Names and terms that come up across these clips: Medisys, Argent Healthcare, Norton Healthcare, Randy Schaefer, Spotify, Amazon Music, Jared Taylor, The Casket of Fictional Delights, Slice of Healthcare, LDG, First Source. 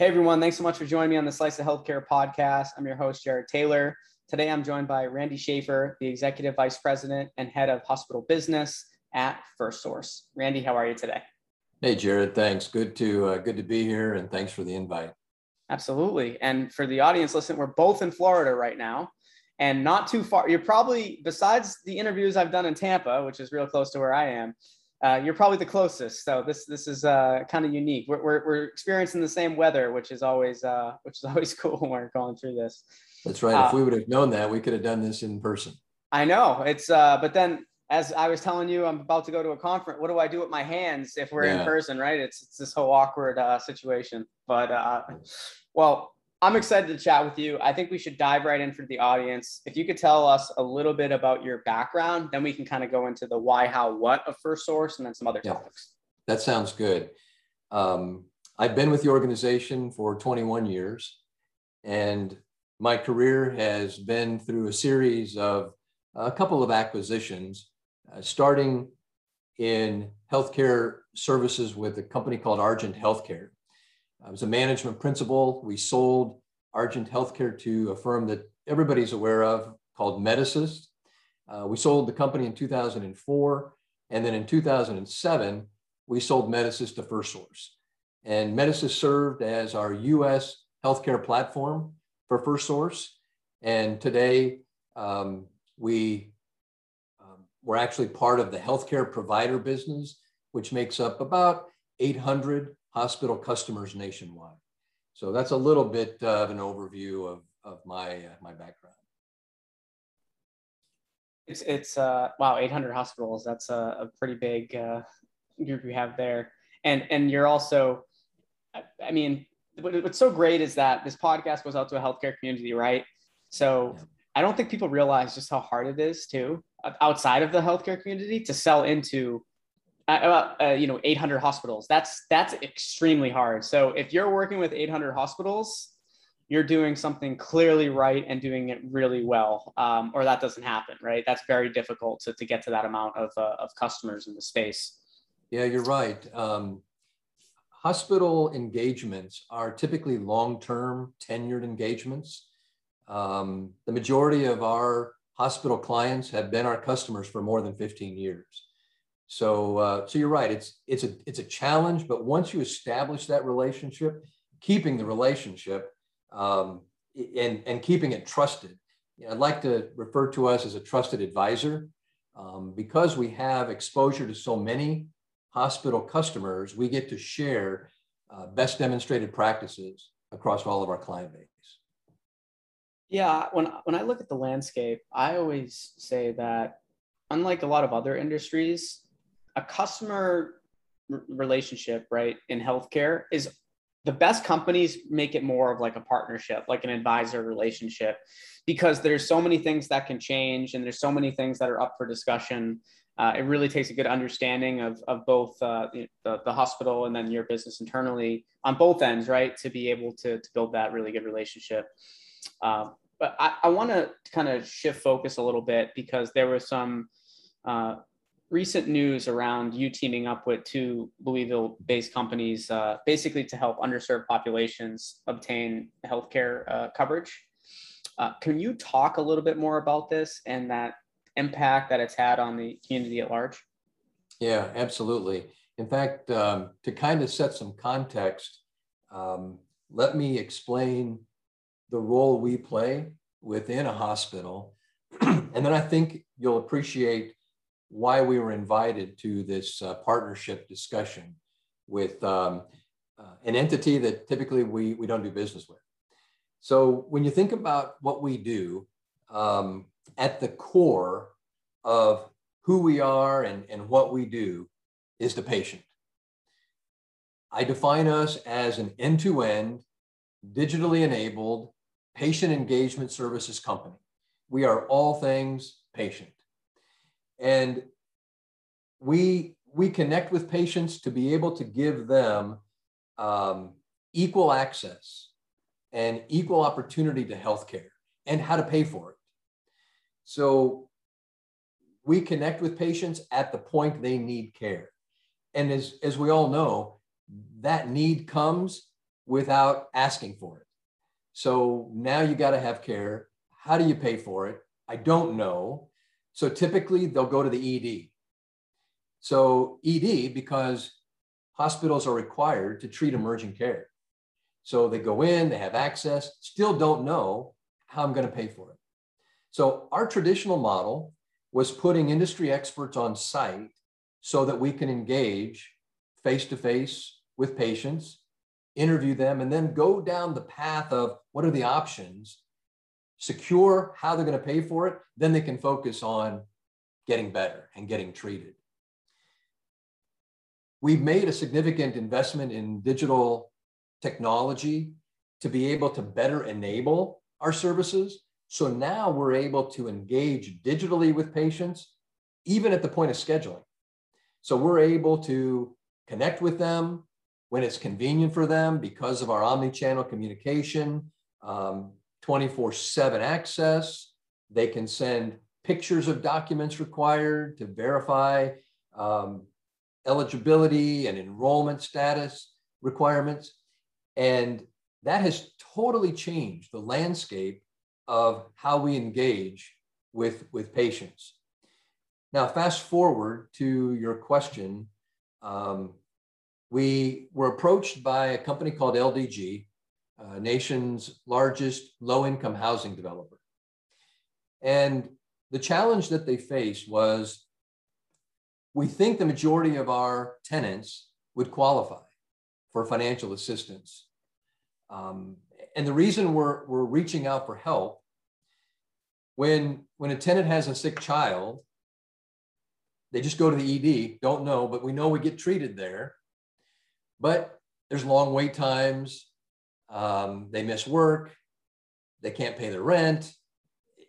Hey everyone, thanks so much for joining me on the Slice of Healthcare podcast. I'm your host, Jared Taylor. Today I'm joined by Randy Schaefer, the Executive Vice President and Head of Hospital Business at First Source. Randy, how are you today? Hey Jared, thanks. Good to be here, and thanks for the invite. Absolutely. And for the audience, listen, we're both in Florida right now and not too far. You're probably, besides the interviews I've done in Tampa, which is real close to where I am, you're probably the closest, so this is kind of unique. We're experiencing the same weather, which is always cool when we're going through this. That's right. If we would have known that, we could have done this in person. I know it's, but then as I was telling you, I'm about to go to a conference. What do I do with my hands if we're in person, right? It's this whole awkward situation. But well, I'm excited to chat with you. I think we should dive right in for the audience. If you could tell us a little bit about your background, then we can kind of go into the why, how, what of First Source and then some other topics. That sounds good. I've been with the organization for 21 years, and my career has been through a series of a couple of acquisitions, starting in healthcare services with a company called Argent Healthcare. I was a management principal. We sold Argent Healthcare to a firm that everybody's aware of called Medisys. We sold the company in 2004. And then in 2007, we sold Medisys to First Source. And Medisys served as our US healthcare platform for First Source. And today we're actually part of the healthcare provider business, which makes up about 800 hospital customers nationwide. So that's a little bit of an overview of my background. It's wow, 800 hospitals. That's a pretty big group you have there. And you're also, I mean, what's so great is that this podcast goes out to a healthcare community, right? So I don't think people realize just how hard it is to, outside of the healthcare community, to sell into 800 hospitals. That's extremely hard. So if you're working with 800 hospitals, you're doing something clearly right and doing it really well, or that doesn't happen, right? That's very difficult to get to that amount of customers in the space. Yeah, you're right. Hospital engagements are typically long-term tenured engagements. The majority of our hospital clients have been our customers for more than 15 years. So you're right. It's a challenge, but once you establish that relationship, keeping the relationship and keeping it trusted. You know, I'd like to refer to us as a trusted advisor because we have exposure to so many hospital customers. We get to share best demonstrated practices across all of our client base. Yeah, when I look at the landscape, I always say that unlike a lot of other industries, a customer relationship, right, in healthcare is the best companies make it more of like a partnership, like an advisor relationship, because there's so many things that can change and there's so many things that are up for discussion. It really takes a good understanding of both the hospital and then your business internally on both ends, right, to be able to build that really good relationship. But I want to kind of shift focus a little bit because there was some recent news around you teaming up with two Louisville-based companies, basically to help underserved populations obtain healthcare coverage. Can you talk a little bit more about this and that impact that it's had on the community at large? Yeah, absolutely. In fact, to kind of set some context, let me explain the role we play within a hospital, and then I think you'll appreciate why we were invited to this partnership discussion with an entity that typically we don't do business with. So when you think about what we do, at the core of who we are and what we do is the patient. I define us as an end-to-end, digitally enabled patient engagement services company. We are all things patient. And we connect with patients to be able to give them equal access and equal opportunity to healthcare and how to pay for it. So we connect with patients at the point they need care. And as we all know, that need comes without asking for it. So now you got to have care. How do you pay for it? I don't know. So typically they'll go to the ED. So ED, because hospitals are required to treat emergent care. So they go in, they have access, still don't know how I'm going to pay for it. So our traditional model was putting industry experts on site so that we can engage face-to-face with patients, interview them, and then go down the path of what are the options, secure how they're going to pay for it, then they can focus on getting better and getting treated. We've made a significant investment in digital technology to be able to better enable our services. So now we're able to engage digitally with patients, even at the point of scheduling. So we're able to connect with them when it's convenient for them because of our omni-channel communication, 24/7 access. They can send pictures of documents required to verify eligibility and enrollment status requirements. And that has totally changed the landscape of how we engage with patients. Now, fast forward to your question. We were approached by a company called LDG, nation's largest low-income housing developer. And the challenge that they faced was, we think the majority of our tenants would qualify for financial assistance. And the reason we're reaching out for help, when a tenant has a sick child, they just go to the ED, don't know, but we know we get treated there. But there's long wait times, they miss work, they can't pay their rent.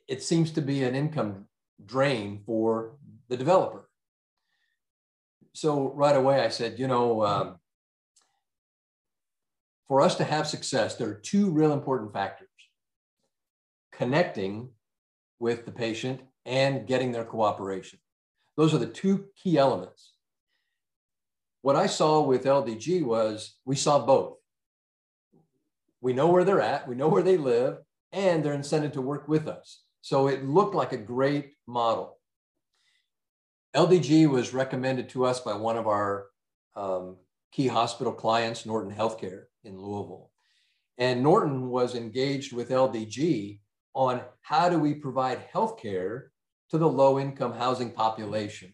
It seems to be an income drain for the developer. So right away I said, you know, for us to have success, there are two real important factors: connecting with the patient and getting their cooperation. Those are the two key elements. What I saw with LDG was we saw both. We know where they're at, we know where they live, and they're incented to work with us. So it looked like a great model. LDG was recommended to us by one of our key hospital clients, Norton Healthcare in Louisville. And Norton was engaged with LDG on how do we provide healthcare to the low-income housing population?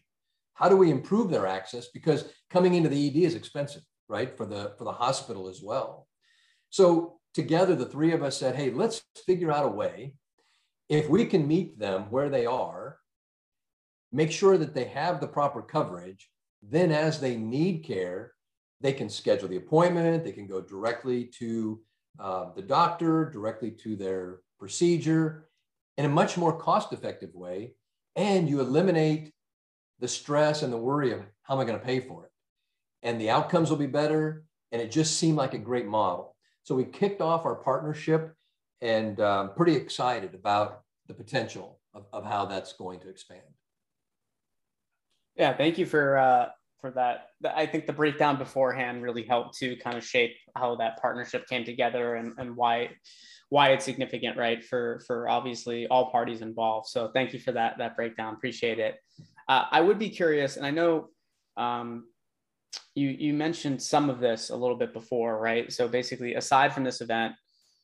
How do we improve their access? Because coming into the ED is expensive, right? For the hospital as well. So together, the three of us said, hey, let's figure out a way, if we can meet them where they are, make sure that they have the proper coverage. Then as they need care, they can schedule the appointment, they can go directly to the doctor, directly to their procedure in a much more cost-effective way. And you eliminate the stress and the worry of how am I going to pay for it? And the outcomes will be better. And it just seemed like a great model. So we kicked off our partnership, and pretty excited about the potential of how that's going to expand. Yeah, thank you for that. I think the breakdown beforehand really helped to kind of shape how that partnership came together and why it's significant, right? For obviously all parties involved. So thank you for that breakdown. Appreciate it. I would be curious, and I know you mentioned some of this a little bit before, right? So basically, aside from this event,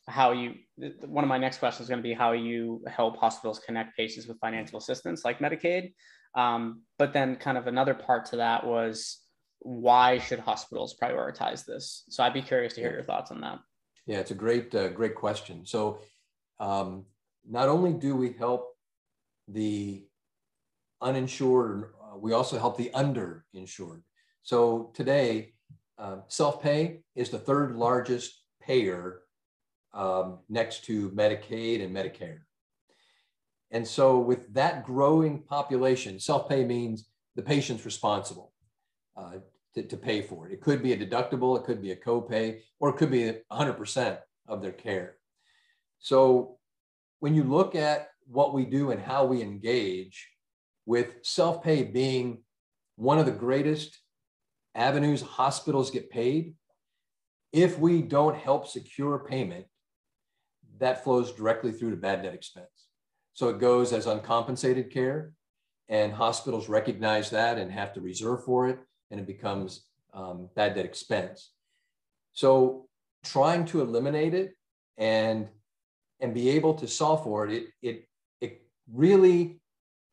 one of my next questions is going to be how you help hospitals connect patients with financial assistance like Medicaid. But then kind of another part to that was, why should hospitals prioritize this? So I'd be curious to hear your thoughts on that. Yeah, it's a great question. So not only do we help the uninsured, we also help the underinsured. So today, self-pay is the third largest payer next to Medicaid and Medicare. And so with that growing population, self-pay means the patient's responsible to pay for it. It could be a deductible, it could be a copay, or it could be 100% of their care. So when you look at what we do and how we engage, with self-pay being one of the greatest avenues hospitals get paid, If we don't help secure payment, that flows directly through to bad debt expense. So it goes as uncompensated care, and hospitals recognize that and have to reserve for it, and it becomes bad debt expense. So trying to eliminate it and be able to solve for it, it really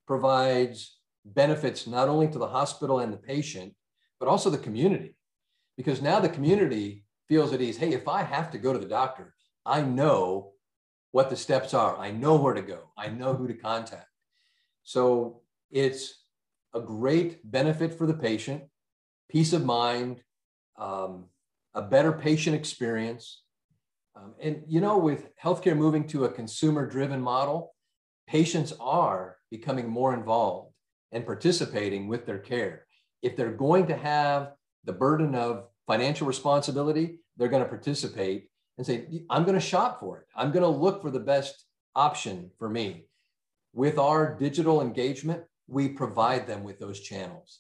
provides benefits not only to the hospital and the patient, but also the community. Because now the community feels at ease, hey, if I have to go to the doctor, I know what the steps are. I know where to go. I know who to contact. So it's a great benefit for the patient, peace of mind, a better patient experience. And you know, with healthcare moving to a consumer-driven model, patients are becoming more involved and participating with their care. If they're going to have the burden of financial responsibility, they're going to participate and say, I'm going to shop for it. I'm going to look for the best option for me. With our digital engagement, we provide them with those channels.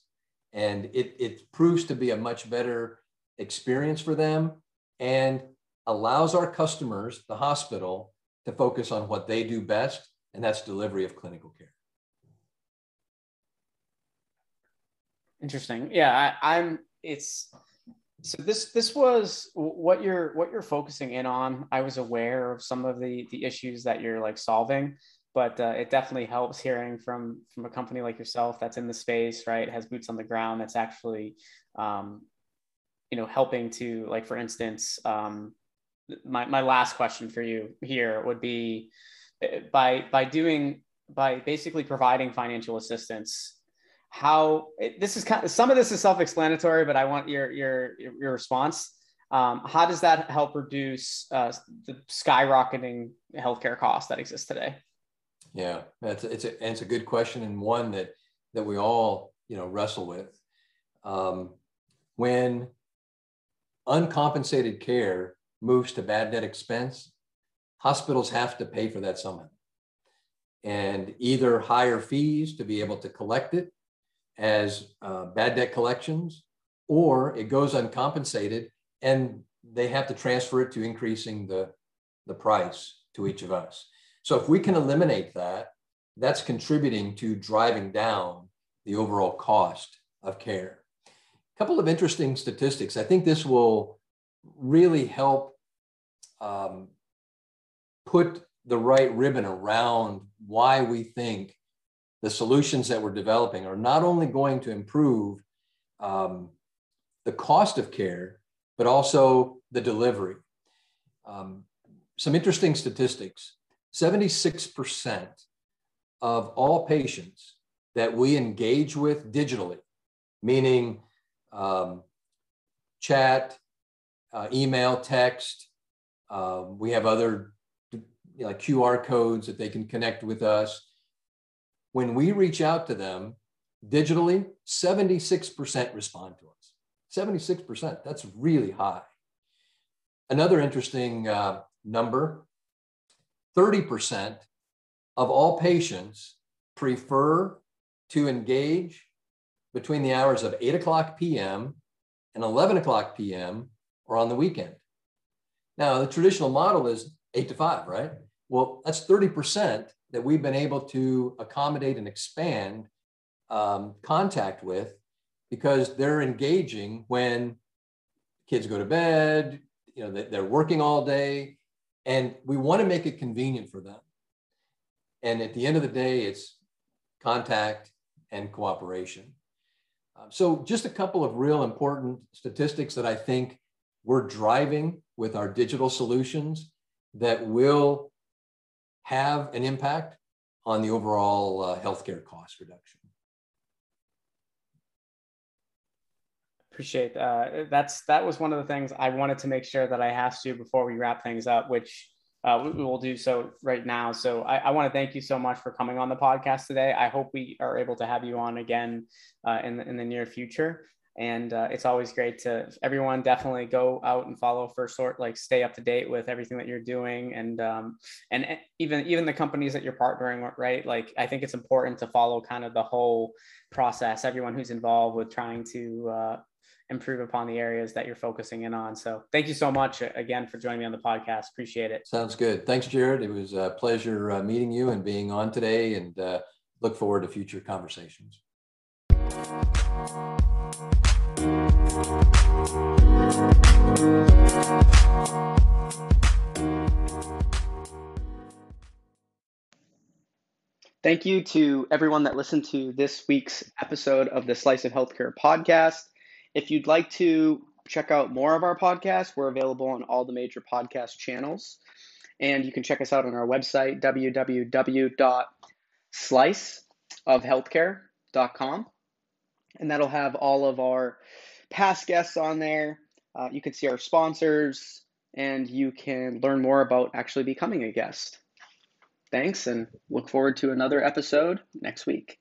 And it proves to be a much better experience for them and allows our customers, the hospital, to focus on what they do best, and that's delivery of clinical care. Interesting. Yeah, so this was what you're focusing in on. I was aware of some of the issues that you're like solving, but it definitely helps hearing from a company like yourself that's in the space, right? Has boots on the ground. That's actually, you know, helping to, like, for instance, my last question for you here would be by basically providing financial assistance. How this is kind of, some of this is self-explanatory, but I want your response. How does that help reduce the skyrocketing healthcare costs that exist today? Yeah, it's a good question, and one that we all, you know, wrestle with. When uncompensated care moves to bad debt expense, hospitals have to pay for that somehow, and either higher fees to be able to collect it as bad debt collections, or it goes uncompensated and they have to transfer it to increasing the price to each of us. So if we can eliminate that, that's contributing to driving down the overall cost of care. A couple of interesting statistics. I think this will really help put the right ribbon around why we think the solutions that we're developing are not only going to improve the cost of care, but also the delivery. Some interesting statistics, 76% of all patients that we engage with digitally, meaning chat, email, text, we have other, you know, QR codes that they can connect with us. When we reach out to them digitally, 76% respond to us. 76%, that's really high. Another interesting number, 30% of all patients prefer to engage between the hours of 8:00 p.m. and 11:00 p.m. or on the weekend. Now, the traditional model is 8 to 5, right? Well, that's 30% that we've been able to accommodate and expand contact with, because they're engaging when kids go to bed, you know, they're working all day, and we want to make it convenient for them. And at the end of the day, it's contact and cooperation. So just a couple of real important statistics that I think we're driving with our digital solutions that will have an impact on the overall healthcare cost reduction. Appreciate that. That was one of the things I wanted to make sure that I asked you before we wrap things up, which we will do so right now. So I want to thank you so much for coming on the podcast today. I hope we are able to have you on again in the near future. And it's always great to everyone. Definitely go out and follow First Source, like stay up to date with everything that you're doing, and even the companies that you're partnering with, right? Like, I think it's important to follow kind of the whole process, everyone who's involved with trying to improve upon the areas that you're focusing in on. So thank you so much again for joining me on the podcast. Appreciate it. Sounds good. Thanks, Jared. It was a pleasure meeting you and being on today, and look forward to future conversations. Thank you to everyone that listened to this week's episode of the Slice of Healthcare podcast. If you'd like to check out more of our podcasts, we're available on all the major podcast channels. And you can check us out on our website, www.sliceofhealthcare.com. And that'll have all of our past guests on there. You can see our sponsors, and you can learn more about actually becoming a guest. Thanks, and look forward to another episode next week.